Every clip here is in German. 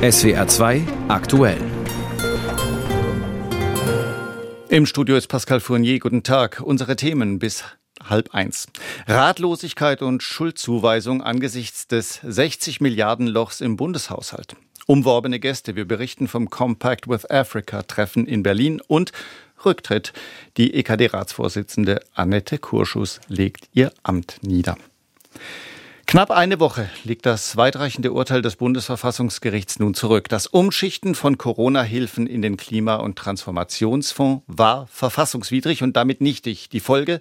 SWR 2 Aktuell. Im Studio ist Pascal Fournier. Guten Tag. Unsere Themen bis halb eins. Ratlosigkeit und Schuldzuweisung angesichts des 60 Milliarden Lochs im Bundeshaushalt. Umworbene Gäste. Wir berichten vom Compact with Africa Treffen in Berlin und Rücktritt. Die EKD-Ratsvorsitzende Annette Kurschus legt ihr Amt nieder. Knapp eine Woche liegt das weitreichende Urteil des Bundesverfassungsgerichts nun zurück. Das Umschichten von Corona-Hilfen in den Klima- und Transformationsfonds war verfassungswidrig und damit nichtig. Die Folge?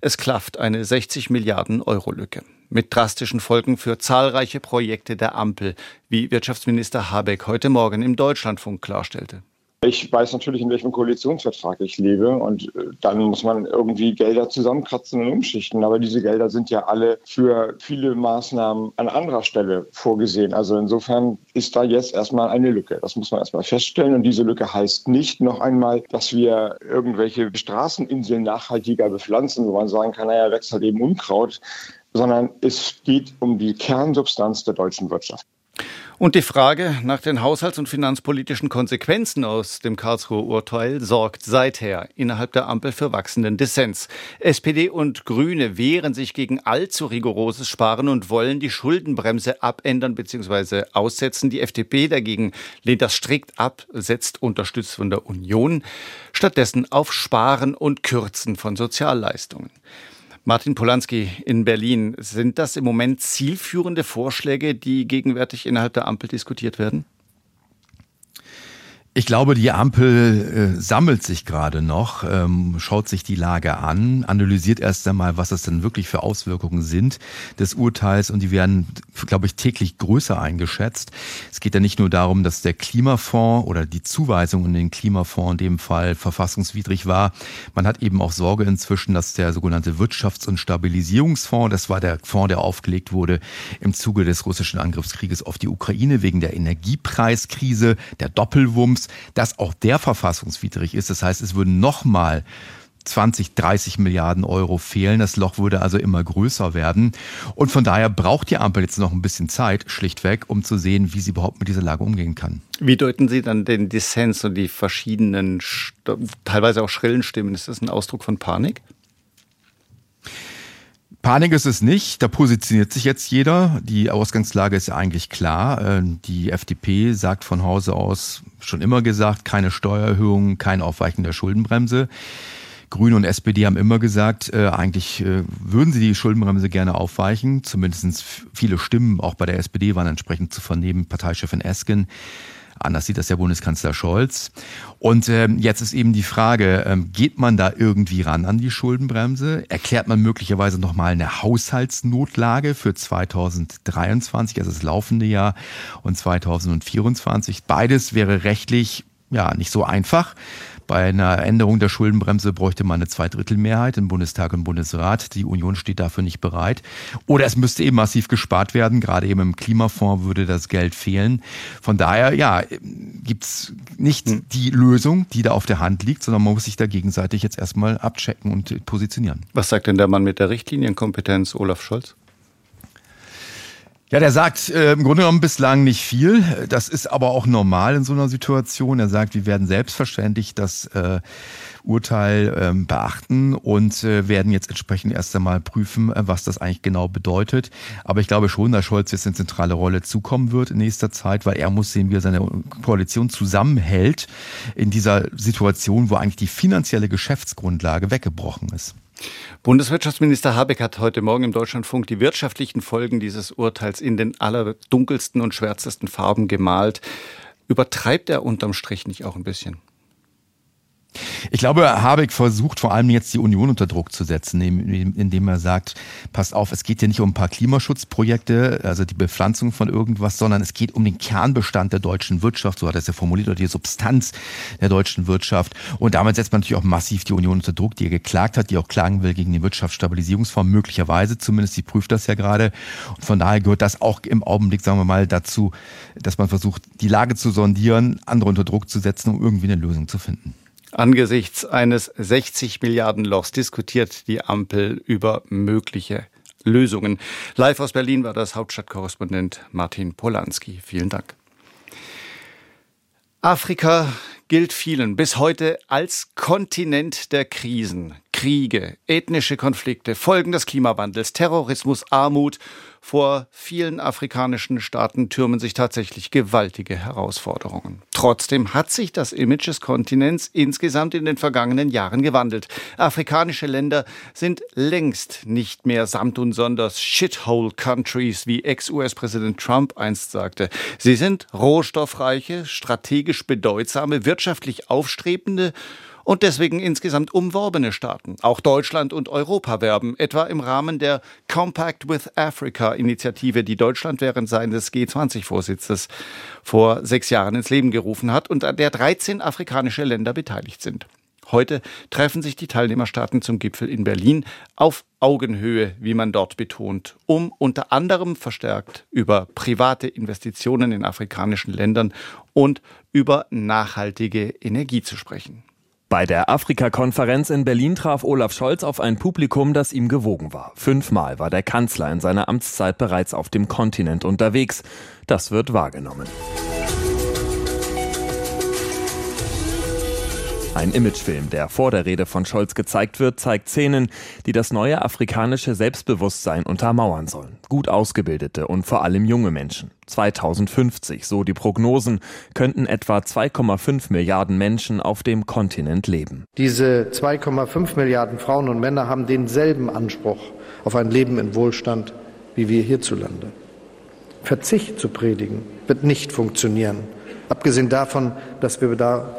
Es klafft eine 60 Milliarden Euro Lücke. Mit drastischen Folgen für zahlreiche Projekte der Ampel, wie Wirtschaftsminister Habeck heute Morgen im Deutschlandfunk klarstellte. Ich weiß natürlich, in welchem Koalitionsvertrag ich lebe, und dann muss man irgendwie Gelder zusammenkratzen und umschichten. Aber diese Gelder sind ja alle für viele Maßnahmen an anderer Stelle vorgesehen. Also insofern ist da jetzt erstmal eine Lücke. Das muss man erstmal feststellen. Und diese Lücke heißt nicht noch einmal, dass wir irgendwelche Straßeninseln nachhaltiger bepflanzen, wo man sagen kann, naja, wächst halt eben Unkraut, sondern es geht um die Kernsubstanz der deutschen Wirtschaft. Und die Frage nach den haushalts- und finanzpolitischen Konsequenzen aus dem Karlsruher Urteil sorgt seither innerhalb der Ampel für wachsenden Dissens. SPD und Grüne wehren sich gegen allzu rigoroses Sparen und wollen die Schuldenbremse abändern bzw. aussetzen. Die FDP dagegen lehnt das strikt ab, setzt, unterstützt von der Union, stattdessen auf Sparen und Kürzen von Sozialleistungen. Martin Polanski in Berlin. Sind das im Moment zielführende Vorschläge, die gegenwärtig innerhalb der Ampel diskutiert werden? Ich glaube, die Ampel sammelt sich gerade noch, schaut sich die Lage an, analysiert erst einmal, was das denn wirklich für Auswirkungen sind des Urteils, und die werden, glaube ich, täglich größer eingeschätzt. Es geht ja nicht nur darum, dass der Klimafonds oder die Zuweisung in den Klimafonds in dem Fall verfassungswidrig war. Man hat eben auch Sorge inzwischen, dass der sogenannte Wirtschafts- und Stabilisierungsfonds, das war der Fonds, der aufgelegt wurde im Zuge des russischen Angriffskrieges auf die Ukraine wegen der Energiepreiskrise, der Doppelwumms, dass auch der verfassungswidrig ist. Das heißt, es würden nochmal 20, 30 Milliarden Euro fehlen. Das Loch würde also immer größer werden. Und von daher braucht die Ampel jetzt noch ein bisschen Zeit, schlichtweg, um zu sehen, wie sie überhaupt mit dieser Lage umgehen kann. Wie deuten Sie dann den Dissens und die verschiedenen, teilweise auch schrillen Stimmen? Ist das ein Ausdruck von Panik? Panik ist es nicht, da positioniert sich jetzt jeder. Die Ausgangslage ist ja eigentlich klar. Die FDP sagt von Hause aus, schon immer gesagt, keine Steuererhöhungen, kein Aufweichen der Schuldenbremse. Grüne und SPD haben immer gesagt, eigentlich würden sie die Schuldenbremse gerne aufweichen. Zumindest viele Stimmen, auch bei der SPD, waren entsprechend zu vernehmen. Parteichefin Esken. Anders sieht das der Bundeskanzler Scholz. Und jetzt ist eben die Frage, geht man da irgendwie ran an die Schuldenbremse? Erklärt man möglicherweise nochmal eine Haushaltsnotlage für 2023, also das laufende Jahr, und 2024? Beides wäre rechtlich ja nicht so einfach. Bei einer Änderung der Schuldenbremse bräuchte man eine Zweidrittelmehrheit im Bundestag und Bundesrat. Die Union steht dafür nicht bereit. Oder es müsste eben massiv gespart werden. Gerade eben im Klimafonds würde das Geld fehlen. Von daher, ja, gibt's nicht die Lösung, die da auf der Hand liegt, sondern man muss sich da gegenseitig jetzt erstmal abchecken und positionieren. Was sagt denn der Mann mit der Richtlinienkompetenz, Olaf Scholz? Ja, der sagt im Grunde genommen bislang nicht viel. Das ist aber auch normal in so einer Situation. Er sagt, wir werden selbstverständlich das Urteil beachten und werden jetzt entsprechend erst einmal prüfen, was das eigentlich genau bedeutet. Aber ich glaube schon, dass Scholz jetzt eine zentrale Rolle zukommen wird in nächster Zeit, weil er muss sehen, wie er seine Koalition zusammenhält in dieser Situation, wo eigentlich die finanzielle Geschäftsgrundlage weggebrochen ist. Bundeswirtschaftsminister Habeck hat heute Morgen im Deutschlandfunk die wirtschaftlichen Folgen dieses Urteils in den allerdunkelsten und schwärzesten Farben gemalt. Übertreibt er unterm Strich nicht auch ein bisschen? Ich glaube, Habeck versucht vor allem jetzt die Union unter Druck zu setzen, indem er sagt, passt auf, es geht hier nicht um ein paar Klimaschutzprojekte, also die Bepflanzung von irgendwas, sondern es geht um den Kernbestand der deutschen Wirtschaft, so hat er es ja formuliert, oder die Substanz der deutschen Wirtschaft. Und damit setzt man natürlich auch massiv die Union unter Druck, die ja geklagt hat, die auch klagen will gegen den Wirtschaftsstabilisierungsfonds, möglicherweise zumindest, die prüft das ja gerade. Und von daher gehört das auch im Augenblick, sagen wir mal, dazu, dass man versucht, die Lage zu sondieren, andere unter Druck zu setzen, um irgendwie eine Lösung zu finden. Angesichts eines 60 Milliarden Lochs diskutiert die Ampel über mögliche Lösungen. Live aus Berlin war das Hauptstadtkorrespondent Martin Polanski. Vielen Dank. Afrika gilt vielen bis heute als Kontinent der Krisen, Kriege, ethnische Konflikte, Folgen des Klimawandels, Terrorismus, Armut. Vor vielen afrikanischen Staaten türmen sich tatsächlich gewaltige Herausforderungen. Trotzdem hat sich das Image des Kontinents insgesamt in den vergangenen Jahren gewandelt. Afrikanische Länder sind längst nicht mehr samt und sonders Shithole-Countries, wie Ex-US-Präsident Trump einst sagte. Sie sind rohstoffreiche, strategisch bedeutsame, wirtschaftlich aufstrebende und deswegen insgesamt umworbene Staaten. Auch Deutschland und Europa werben, etwa im Rahmen der Compact with Africa-Initiative, die Deutschland während seines G20-Vorsitzes vor 6 Jahren ins Leben gerufen hat und an der 13 afrikanische Länder beteiligt sind. Heute treffen sich die Teilnehmerstaaten zum Gipfel in Berlin auf Augenhöhe, wie man dort betont, um unter anderem verstärkt über private Investitionen in afrikanischen Ländern und über nachhaltige Energie zu sprechen. Bei der Afrika-Konferenz in Berlin traf Olaf Scholz auf ein Publikum, das ihm gewogen war. 5-mal war der Kanzler in seiner Amtszeit bereits auf dem Kontinent unterwegs. Das wird wahrgenommen. Ein Imagefilm, der vor der Rede von Scholz gezeigt wird, zeigt Szenen, die das neue afrikanische Selbstbewusstsein untermauern sollen. Gut ausgebildete und vor allem junge Menschen. 2050, so die Prognosen, könnten etwa 2,5 Milliarden Menschen auf dem Kontinent leben. Diese 2,5 Milliarden Frauen und Männer haben denselben Anspruch auf ein Leben in Wohlstand wie wir hierzulande. Verzicht zu predigen, wird nicht funktionieren. Abgesehen davon, dass wir da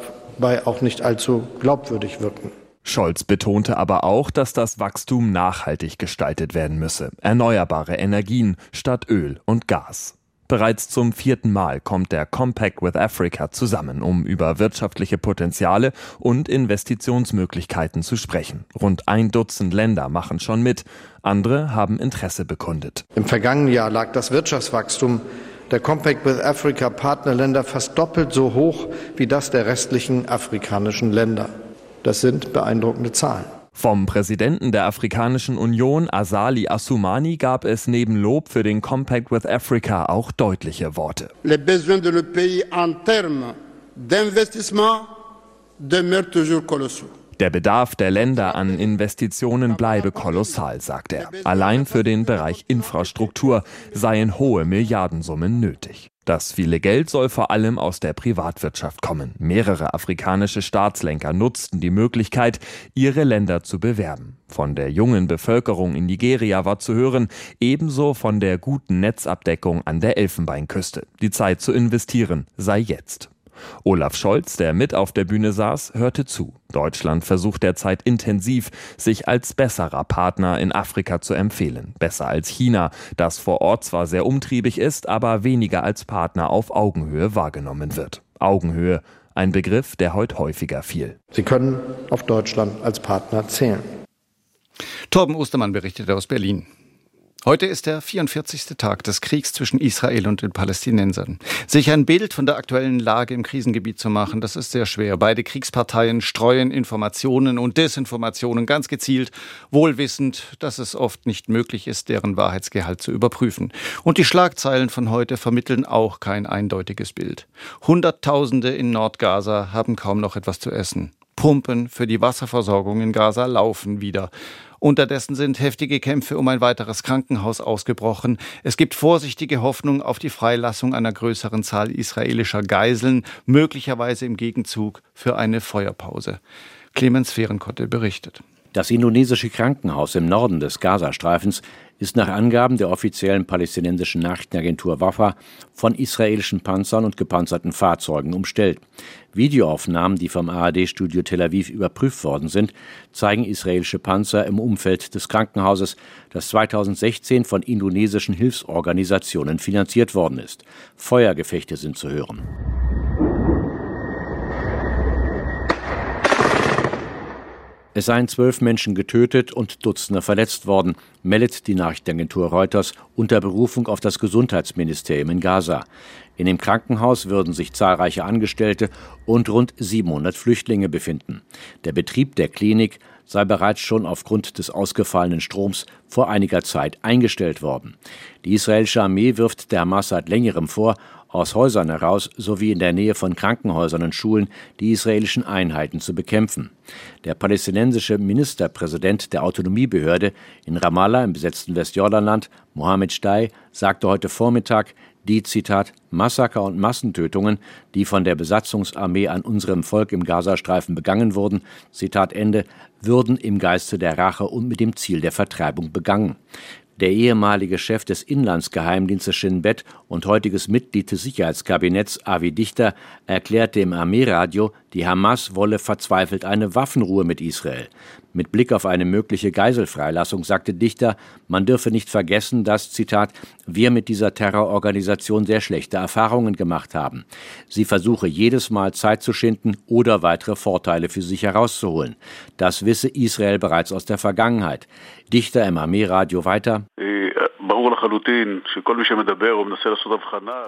auch nicht allzu glaubwürdig wirken. Scholz betonte aber auch, dass das Wachstum nachhaltig gestaltet werden müsse. Erneuerbare Energien statt Öl und Gas. Bereits zum 4. Mal kommt der Compact with Africa zusammen, um über wirtschaftliche Potenziale und Investitionsmöglichkeiten zu sprechen. Rund 1 Dutzend Länder machen schon mit. Andere haben Interesse bekundet. Im vergangenen Jahr lag das Wirtschaftswachstum der Compact with Africa Partnerländer fast doppelt so hoch wie das der restlichen afrikanischen Länder. Das sind beeindruckende Zahlen. Vom Präsidenten der Afrikanischen Union, Azali Assoumani, gab es neben Lob für den Compact with Africa auch deutliche Worte. Les besoins de le pays en termes d'investissement demeurent toujours colossaux. Der Bedarf der Länder an Investitionen bleibe kolossal, sagt er. Allein für den Bereich Infrastruktur seien hohe Milliardensummen nötig. Das viele Geld soll vor allem aus der Privatwirtschaft kommen. Mehrere afrikanische Staatslenker nutzten die Möglichkeit, ihre Länder zu bewerben. Von der jungen Bevölkerung in Nigeria war zu hören, ebenso von der guten Netzabdeckung an der Elfenbeinküste. Die Zeit zu investieren sei jetzt. Olaf Scholz, der mit auf der Bühne saß, hörte zu. Deutschland versucht derzeit intensiv, sich als besserer Partner in Afrika zu empfehlen. Besser als China, das vor Ort zwar sehr umtriebig ist, aber weniger als Partner auf Augenhöhe wahrgenommen wird. Augenhöhe, ein Begriff, der heute häufiger fiel. Sie können auf Deutschland als Partner zählen. Torben Ostermann berichtet aus Berlin. Heute ist der 44. Tag des Kriegs zwischen Israel und den Palästinensern. Sich ein Bild von der aktuellen Lage im Krisengebiet zu machen, das ist sehr schwer. Beide Kriegsparteien streuen Informationen und Desinformationen ganz gezielt, wohlwissend, dass es oft nicht möglich ist, deren Wahrheitsgehalt zu überprüfen. Und die Schlagzeilen von heute vermitteln auch kein eindeutiges Bild. Hunderttausende in Nordgaza haben kaum noch etwas zu essen. Pumpen für die Wasserversorgung in Gaza laufen wieder. Unterdessen sind heftige Kämpfe um ein weiteres Krankenhaus ausgebrochen. Es gibt vorsichtige Hoffnung auf die Freilassung einer größeren Zahl israelischer Geiseln, möglicherweise im Gegenzug für eine Feuerpause. Clemens Fehrenkotte berichtet. Das indonesische Krankenhaus im Norden des Gazastreifens ist nach Angaben der offiziellen palästinensischen Nachrichtenagentur WAFA von israelischen Panzern und gepanzerten Fahrzeugen umstellt. Videoaufnahmen, die vom ARD-Studio Tel Aviv überprüft worden sind, zeigen israelische Panzer im Umfeld des Krankenhauses, das 2016 von indonesischen Hilfsorganisationen finanziert worden ist. Feuergefechte sind zu hören. Es seien 12 Menschen getötet und Dutzende verletzt worden, meldet die Nachrichtenagentur Reuters unter Berufung auf das Gesundheitsministerium in Gaza. In dem Krankenhaus würden sich zahlreiche Angestellte und rund 700 Flüchtlinge befinden. Der Betrieb der Klinik sei bereits schon aufgrund des ausgefallenen Stroms vor einiger Zeit eingestellt worden. Die israelische Armee wirft der Hamas seit längerem vor, aus Häusern heraus sowie in der Nähe von Krankenhäusern und Schulen die israelischen Einheiten zu bekämpfen. Der palästinensische Ministerpräsident der Autonomiebehörde in Ramallah im besetzten Westjordanland, Mohammed Shtei, sagte heute Vormittag, die, Zitat, Massaker und Massentötungen, die von der Besatzungsarmee an unserem Volk im Gazastreifen begangen wurden, Zitat Ende, würden im Geiste der Rache und mit dem Ziel der Vertreibung begangen. Der ehemalige Chef des Inlandsgeheimdienstes Shin Bet und heutiges Mitglied des Sicherheitskabinetts Avi Dichter erklärte im Armeeradio, die Hamas wolle verzweifelt eine Waffenruhe mit Israel. Mit Blick auf eine mögliche Geiselfreilassung sagte Dichter, man dürfe nicht vergessen, dass, Zitat, wir mit dieser Terrororganisation sehr schlechte Erfahrungen gemacht haben. Sie versuche jedes Mal Zeit zu schinden oder weitere Vorteile für sich herauszuholen. Das wisse Israel bereits aus der Vergangenheit. Dichter im Armeeradio weiter.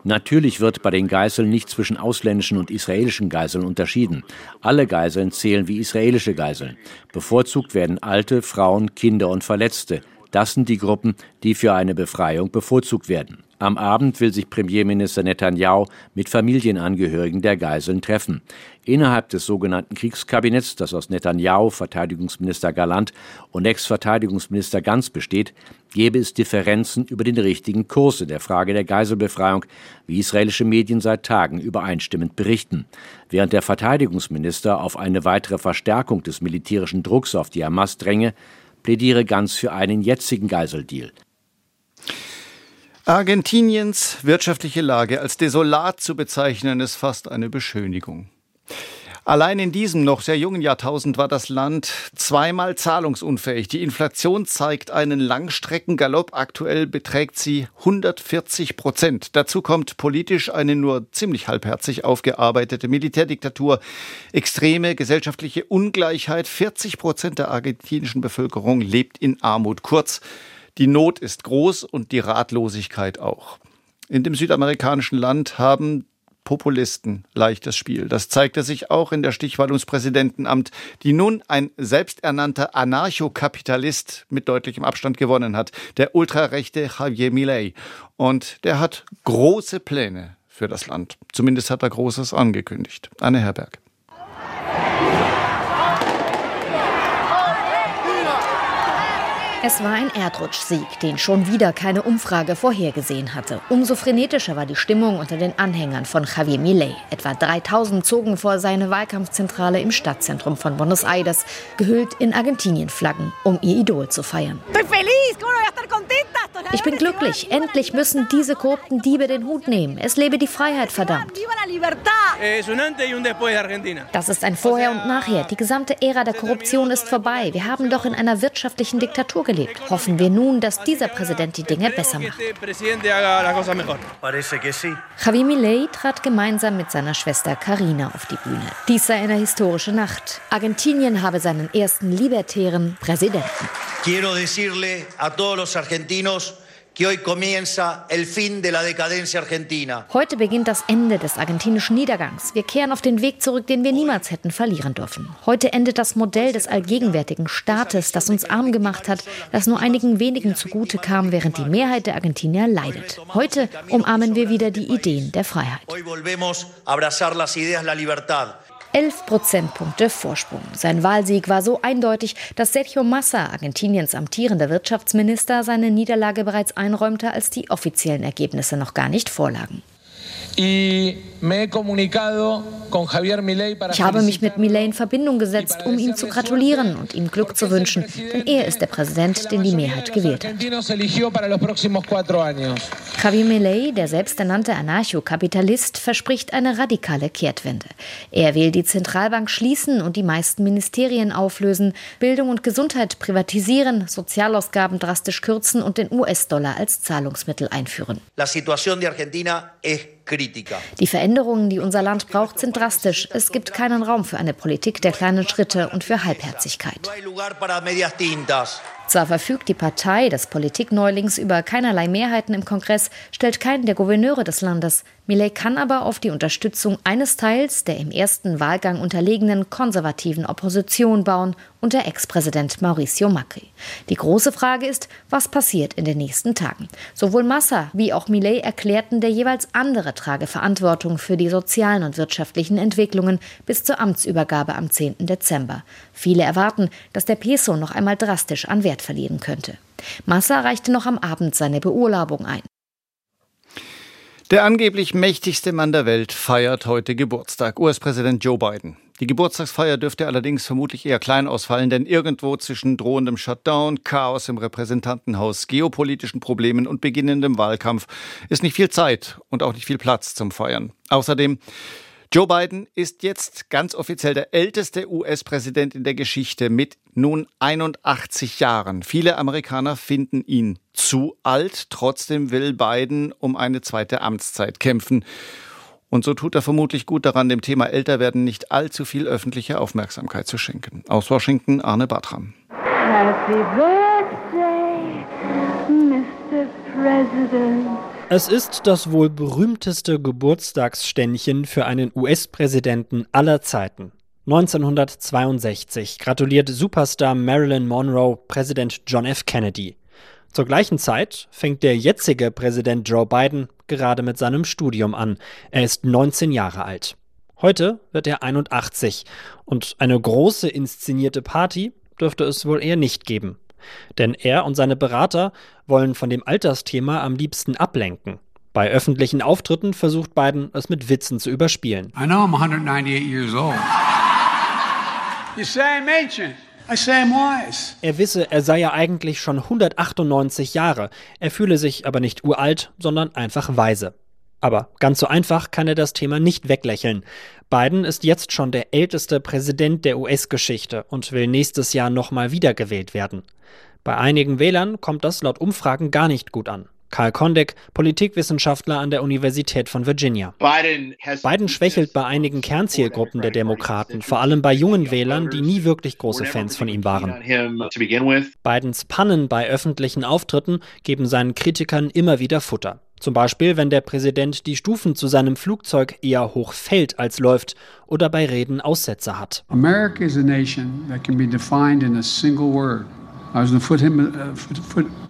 Natürlich wird bei den Geiseln nicht zwischen ausländischen und israelischen Geiseln unterschieden. Alle Geiseln zählen wie israelische Geiseln. Bevorzugt werden Alte, Frauen, Kinder und Verletzte. Das sind die Gruppen, die für eine Befreiung bevorzugt werden. Am Abend will sich Premierminister Netanyahu mit Familienangehörigen der Geiseln treffen. Innerhalb des sogenannten Kriegskabinetts, das aus Netanyahu, Verteidigungsminister Galland und Ex-Verteidigungsminister Gantz besteht, gäbe es Differenzen über den richtigen Kurs in der Frage der Geiselbefreiung, wie israelische Medien seit Tagen übereinstimmend berichten. Während der Verteidigungsminister auf eine weitere Verstärkung des militärischen Drucks auf die Hamas dränge, plädiere Gantz für einen jetzigen Geiseldeal. Argentiniens wirtschaftliche Lage als desolat zu bezeichnen, ist fast eine Beschönigung. Allein in diesem noch sehr jungen Jahrtausend war das Land zweimal zahlungsunfähig. Die Inflation zeigt einen Langstreckengalopp. Aktuell beträgt sie 140%. Dazu kommt politisch eine nur ziemlich halbherzig aufgearbeitete Militärdiktatur, extreme gesellschaftliche Ungleichheit. 40% der argentinischen Bevölkerung lebt in Armut. Kurz, die Not ist groß und die Ratlosigkeit auch. In dem südamerikanischen Land haben Populisten leichtes Spiel. Das zeigte sich auch in der Stichwahl ums Präsidentenamt, die nun ein selbsternannter Anarchokapitalist mit deutlichem Abstand gewonnen hat, der ultrarechte Javier Milei. Und der hat große Pläne für das Land. Zumindest hat er Großes angekündigt. Anne Herberg. Es war ein Erdrutschsieg, den schon wieder keine Umfrage vorhergesehen hatte. Umso frenetischer war die Stimmung unter den Anhängern von Javier Milei. Etwa 3000 zogen vor seine Wahlkampfzentrale im Stadtzentrum von Buenos Aires, gehüllt in Argentinien-Flaggen, um ihr Idol zu feiern. Ich bin glücklich. Endlich müssen diese korrupten Diebe den Hut nehmen. Es lebe die Freiheit, verdammt. Das ist ein Vorher und Nachher. Die gesamte Ära der Korruption ist vorbei. Wir haben doch in einer wirtschaftlichen Diktatur gelebt. Hoffen wir nun, dass dieser Präsident die Dinge besser macht. Javier Milei trat gemeinsam mit seiner Schwester Carina auf die Bühne. Dies sei eine historische Nacht. Argentinien habe seinen ersten libertären Präsidenten. Quiero decirle a todos los argentinos que hoy comienza el fin de la decadencia argentina. Heute beginnt das Ende des argentinischen Niedergangs. Wir kehren auf den Weg zurück, den wir niemals hätten verlieren dürfen. Heute endet das Modell des allgegenwärtigen Staates, das uns arm gemacht hat, das nur einigen wenigen zugute kam, während die Mehrheit der Argentinier leidet. Heute umarmen wir wieder die Ideen der Freiheit. Hoy volvemos a abrazar las ideas la libertad. 11 Prozentpunkte Vorsprung. Sein Wahlsieg war so eindeutig, dass Sergio Massa, Argentiniens amtierender Wirtschaftsminister, seine Niederlage bereits einräumte, als die offiziellen Ergebnisse noch gar nicht vorlagen. Ich habe mich mit Milei in Verbindung gesetzt, um ihm zu gratulieren und ihm Glück zu wünschen, denn er ist der Präsident, den die Mehrheit gewählt hat. Javier Milei, der selbsternannte Anarchokapitalist, verspricht eine radikale Kehrtwende. Er will die Zentralbank schließen und die meisten Ministerien auflösen, Bildung und Gesundheit privatisieren, Sozialausgaben drastisch kürzen und den US-Dollar als Zahlungsmittel einführen. La situación de Argentina es Kritiker. Die Veränderungen, die unser Land braucht, sind drastisch. Es gibt keinen Raum für eine Politik der kleinen Schritte und für Halbherzigkeit. Zwar verfügt die Partei des Politikneulings über keinerlei Mehrheiten im Kongress, stellt keinen der Gouverneure des Landes. Milei kann aber auf die Unterstützung eines Teils der im ersten Wahlgang unterlegenen konservativen Opposition bauen und der Ex-Präsident Mauricio Macri. Die große Frage ist, was passiert in den nächsten Tagen? Sowohl Massa wie auch Milei erklärten, der jeweils andere trage Verantwortung für die sozialen und wirtschaftlichen Entwicklungen bis zur Amtsübergabe am 10. Dezember. Viele erwarten, dass der Peso noch einmal drastisch an Wert verlieren könnte. Massa reichte noch am Abend seine Beurlaubung ein. Der angeblich mächtigste Mann der Welt feiert heute Geburtstag, US-Präsident Joe Biden. Die Geburtstagsfeier dürfte allerdings vermutlich eher klein ausfallen, denn irgendwo zwischen drohendem Shutdown, Chaos im Repräsentantenhaus, geopolitischen Problemen und beginnendem Wahlkampf ist nicht viel Zeit und auch nicht viel Platz zum Feiern. Außerdem, Joe Biden ist jetzt ganz offiziell der älteste US-Präsident in der Geschichte mit nun 81 Jahren. Viele Amerikaner finden ihn zu alt. Trotzdem will Biden um eine zweite Amtszeit kämpfen. Und so tut er vermutlich gut daran, dem Thema Älterwerden nicht allzu viel öffentliche Aufmerksamkeit zu schenken. Aus Washington, Arne Bartram. Happy Birthday, Mr. President. Es ist das wohl berühmteste Geburtstagsständchen für einen US-Präsidenten aller Zeiten. 1962 gratuliert Superstar Marilyn Monroe Präsident John F. Kennedy. Zur gleichen Zeit fängt der jetzige Präsident Joe Biden gerade mit seinem Studium an. Er ist 19 Jahre alt. Heute wird er 81 und eine große inszenierte Party dürfte es wohl eher nicht geben. Denn er und seine Berater wollen von dem Altersthema am liebsten ablenken. Bei öffentlichen Auftritten versucht Biden, es mit Witzen zu überspielen. I know I'm 198 years old. You say I'm ancient. I say I'm wise. Er wisse, er sei ja eigentlich schon 198 Jahre. Er fühle sich aber nicht uralt, sondern einfach weise. Aber ganz so einfach kann er das Thema nicht weglächeln. Biden ist jetzt schon der älteste Präsident der US-Geschichte und will nächstes Jahr nochmal wiedergewählt werden. Bei einigen Wählern kommt das laut Umfragen gar nicht gut an. Karl Kondek, Politikwissenschaftler an der Universität von Virginia. Biden schwächelt bei einigen Kernzielgruppen der Demokraten, vor allem bei jungen Wählern, die nie wirklich große Fans von ihm waren. Bidens Pannen bei öffentlichen Auftritten geben seinen Kritikern immer wieder Futter. Zum Beispiel, wenn der Präsident die Stufen zu seinem Flugzeug eher hoch fällt als läuft oder bei Reden Aussätze hat. America is a nation that can be defined in a single word.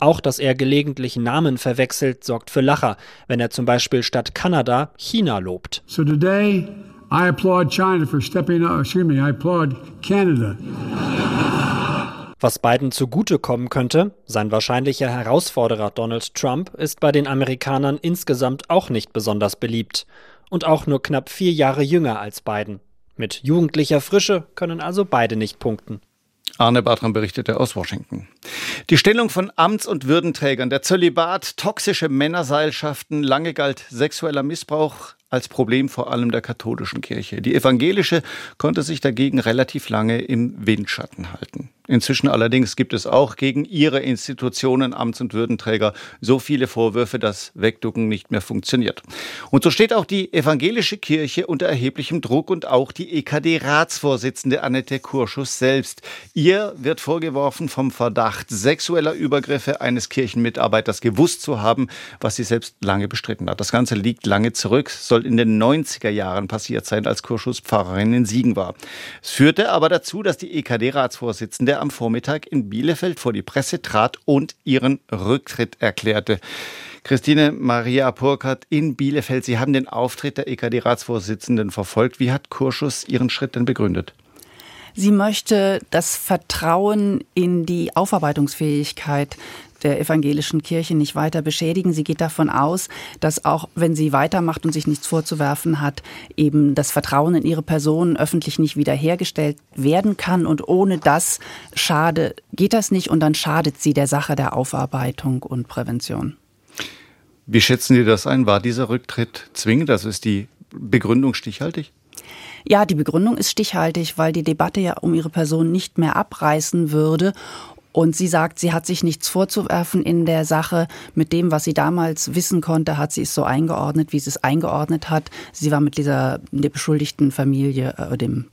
Auch, dass er gelegentlich Namen verwechselt, sorgt für Lacher, wenn er zum Beispiel statt Kanada China lobt. So today I applaud China for stepping up. Excuse me, I applaud Canada. Was Biden zugutekommen könnte, sein wahrscheinlicher Herausforderer Donald Trump, ist bei den Amerikanern insgesamt auch nicht besonders beliebt. Und auch nur knapp 4 Jahre jünger als Biden. Mit jugendlicher Frische können also beide nicht punkten. Arne Bartram berichtete aus Washington. Die Stellung von Amts- und Würdenträgern, der Zölibat, toxische Männerseilschaften, lange galt sexueller Missbrauch als Problem vor allem der katholischen Kirche. Die evangelische konnte sich dagegen relativ lange im Windschatten halten. Inzwischen allerdings gibt es auch gegen ihre Institutionen, Amts- und Würdenträger, so viele Vorwürfe, dass Wegducken nicht mehr funktioniert. Und so steht auch die evangelische Kirche unter erheblichem Druck und auch die EKD-Ratsvorsitzende Annette Kurschus selbst. Ihr wird vorgeworfen, vom Verdacht sexueller Übergriffe eines Kirchenmitarbeiters gewusst zu haben, was sie selbst lange bestritten hat. Das Ganze liegt lange zurück, soll in den 90er Jahren passiert sein, als Kurschus Pfarrerin in Siegen war. Es führte aber dazu, dass die EKD-Ratsvorsitzende am Vormittag in Bielefeld vor die Presse trat und ihren Rücktritt erklärte. Christine Maria Purkert in Bielefeld, Sie haben den Auftritt der EKD-Ratsvorsitzenden verfolgt. Wie hat Kurschus ihren Schritt denn begründet? Sie möchte das Vertrauen in die Aufarbeitungsfähigkeit der evangelischen Kirche nicht weiter beschädigen. Sie geht davon aus, dass auch wenn sie weitermacht und sich nichts vorzuwerfen hat, eben das Vertrauen in ihre Person öffentlich nicht wiederhergestellt werden kann. Und ohne das geht das nicht und dann schadet sie der Sache der Aufarbeitung und Prävention. Wie schätzen Sie das ein? War dieser Rücktritt zwingend? Also ist die Begründung stichhaltig? Ja, die Begründung ist stichhaltig, weil die Debatte ja um ihre Person nicht mehr abreißen würde. Und sie sagt, sie hat sich nichts vorzuwerfen in der Sache. Mit dem, was sie damals wissen konnte, hat sie es so eingeordnet, wie sie es eingeordnet hat. Sie war mit der beschuldigten Familie, dem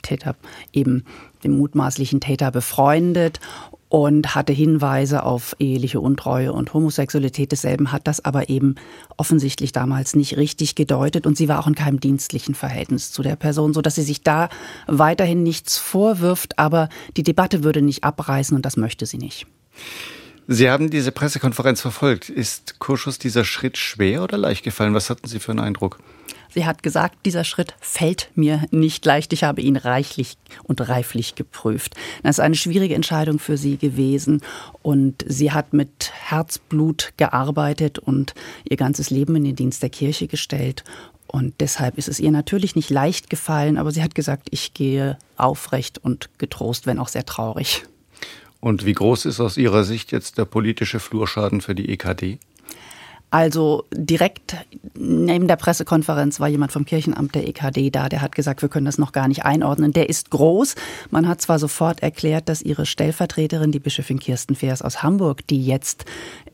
mutmaßlichen Täter befreundet. und hatte Hinweise auf eheliche Untreue und Homosexualität desselben, hat das aber eben offensichtlich damals nicht richtig gedeutet. Und sie war auch in keinem dienstlichen Verhältnis zu der Person, sodass sie sich da weiterhin nichts vorwirft. Aber die Debatte würde nicht abreißen und das möchte sie nicht. Sie haben diese Pressekonferenz verfolgt. Ist Kurschus dieser Schritt schwer oder leicht gefallen? Was hatten Sie für einen Eindruck? Sie hat gesagt, dieser Schritt fällt mir nicht leicht. Ich habe ihn reichlich und reiflich geprüft. Das ist eine schwierige Entscheidung für sie gewesen. Und sie hat mit Herzblut gearbeitet und ihr ganzes Leben in den Dienst der Kirche gestellt. Und deshalb ist es ihr natürlich nicht leicht gefallen. Aber sie hat gesagt, ich gehe aufrecht und getrost, wenn auch sehr traurig. Und wie groß ist aus Ihrer Sicht jetzt der politische Flurschaden für die EKD? Also direkt neben der Pressekonferenz war jemand vom Kirchenamt der EKD da, der hat gesagt, wir können das noch gar nicht einordnen. Der ist groß. Man hat zwar sofort erklärt, dass ihre Stellvertreterin, die Bischöfin Kirsten Fährs aus Hamburg, die jetzt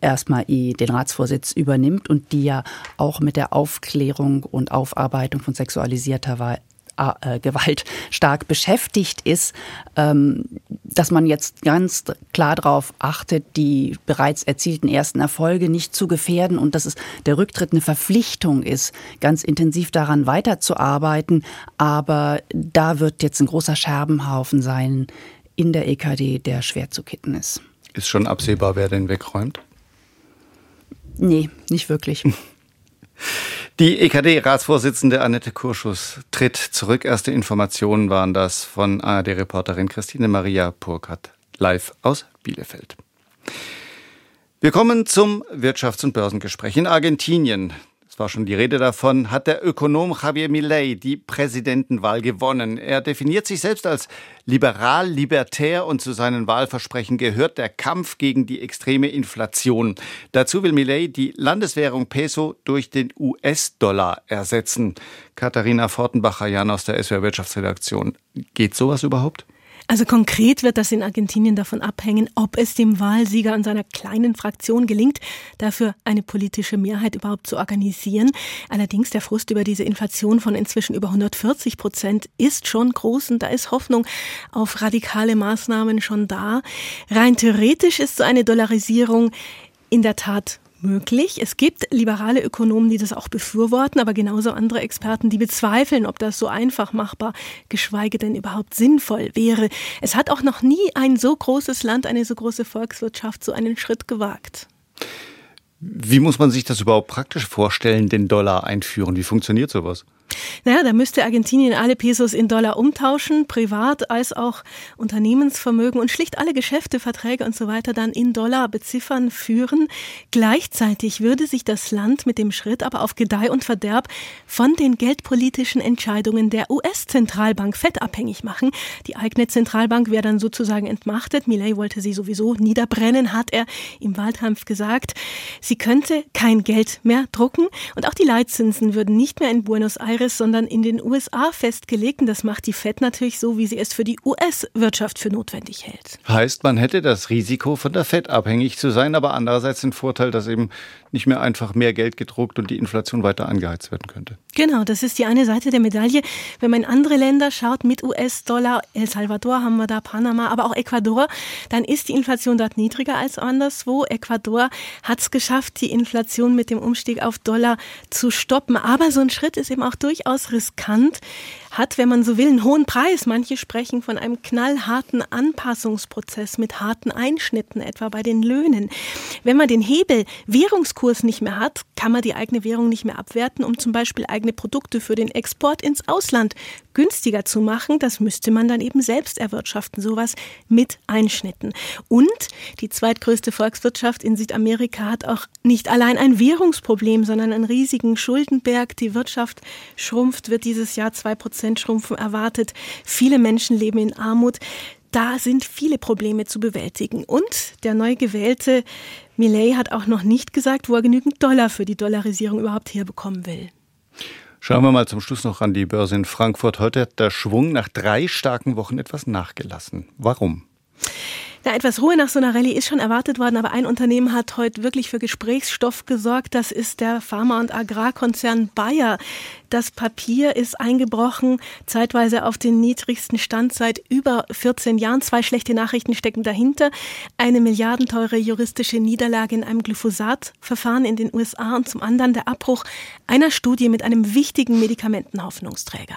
erstmal den Ratsvorsitz übernimmt und die ja auch mit der Aufklärung und Aufarbeitung von sexualisierter Gewalt stark beschäftigt ist, dass man jetzt ganz klar darauf achtet, die bereits erzielten ersten Erfolge nicht zu gefährden und dass es der Rücktritt eine Verpflichtung ist, ganz intensiv daran weiterzuarbeiten. Aber da wird jetzt ein großer Scherbenhaufen sein in der EKD, der schwer zu kitten ist. Ist schon absehbar, wer den wegräumt? Nee, nicht wirklich. Die EKD-Ratsvorsitzende Annette Kurschus tritt zurück. Erste Informationen waren das von ARD-Reporterin Christine Maria Purkert, live aus Bielefeld. Wir kommen zum Wirtschafts- und Börsengespräch in Argentinien. Es war schon die Rede davon, hat der Ökonom Javier Milei die Präsidentenwahl gewonnen. Er definiert sich selbst als liberal, libertär und zu seinen Wahlversprechen gehört der Kampf gegen die extreme Inflation. Dazu will Milei die Landeswährung Peso durch den US-Dollar ersetzen. Katharina Fortenbacher-Jan aus der SWR Wirtschaftsredaktion. Geht sowas überhaupt? Also konkret wird das in Argentinien davon abhängen, ob es dem Wahlsieger und seiner kleinen Fraktion gelingt, dafür eine politische Mehrheit überhaupt zu organisieren. Allerdings der Frust über diese Inflation von inzwischen über 140% ist schon groß und da ist Hoffnung auf radikale Maßnahmen schon da. Rein theoretisch ist so eine Dollarisierung in der Tat möglich. Es gibt liberale Ökonomen, die das auch befürworten, aber genauso andere Experten, die bezweifeln, ob das so einfach machbar, geschweige denn überhaupt sinnvoll wäre. Es hat auch noch nie ein so großes Land, eine so große Volkswirtschaft so einen Schritt gewagt. Wie muss man sich das überhaupt praktisch vorstellen, den Dollar einführen? Wie funktioniert sowas? Naja, da müsste Argentinien alle Pesos in Dollar umtauschen, privat als auch Unternehmensvermögen und schlicht alle Geschäfte, Verträge und so weiter dann in Dollar beziffern, führen. Gleichzeitig würde sich das Land mit dem Schritt aber auf Gedeih und Verderb von den geldpolitischen Entscheidungen der US-Zentralbank FED abhängig machen. Die eigene Zentralbank wäre dann sozusagen entmachtet. Milei wollte sie sowieso niederbrennen, hat er im Wahlkampf gesagt. Sie könnte kein Geld mehr drucken und auch die Leitzinsen würden nicht mehr in Buenos Aires, sondern in den USA festgelegt. Und das macht die FED natürlich so, wie sie es für die US-Wirtschaft für notwendig hält. Heißt, man hätte das Risiko, von der FED abhängig zu sein, aber andererseits den Vorteil, dass eben nicht mehr einfach mehr Geld gedruckt und die Inflation weiter angeheizt werden könnte. Genau, das ist die eine Seite der Medaille. Wenn man in andere Länder schaut, mit US-Dollar, El Salvador haben wir da, Panama, aber auch Ecuador, dann ist die Inflation dort niedriger als anderswo. Ecuador hat es geschafft, die Inflation mit dem Umstieg auf Dollar zu stoppen. Aber so ein Schritt ist eben auch durchaus riskant, hat, wenn man so will, einen hohen Preis. Manche sprechen von einem knallharten Anpassungsprozess mit harten Einschnitten, etwa bei den Löhnen. Wenn man den Hebel Währungskurs nicht mehr hat, kann man die eigene Währung nicht mehr abwerten, um zum Beispiel eigene Produkte für den Export ins Ausland günstiger zu machen. Das müsste man dann eben selbst erwirtschaften, sowas mit Einschnitten. Und die zweitgrößte Volkswirtschaft in Südamerika hat auch nicht allein ein Währungsproblem, sondern einen riesigen Schuldenberg. Die Wirtschaft schrumpft, wird dieses Jahr 2% schrumpfen erwartet. Viele Menschen leben in Armut. Da sind viele Probleme zu bewältigen. Und der neu gewählte Milei hat auch noch nicht gesagt, wo er genügend Dollar für die Dollarisierung überhaupt herbekommen will. Schauen wir mal zum Schluss noch an die Börse in Frankfurt. Heute hat der Schwung nach 3 starken Wochen etwas nachgelassen. Warum? Ja, etwas Ruhe nach so einer Rallye ist schon erwartet worden, aber ein Unternehmen hat heute wirklich für Gesprächsstoff gesorgt. Das ist der Pharma- und Agrarkonzern Bayer. Das Papier ist eingebrochen, zeitweise auf den niedrigsten Stand seit über 14 Jahren. 2 schlechte Nachrichten stecken dahinter. Eine milliardenteure juristische Niederlage in einem Glyphosat-Verfahren in den USA und zum anderen der Abbruch einer Studie mit einem wichtigen Medikamentenhoffnungsträger.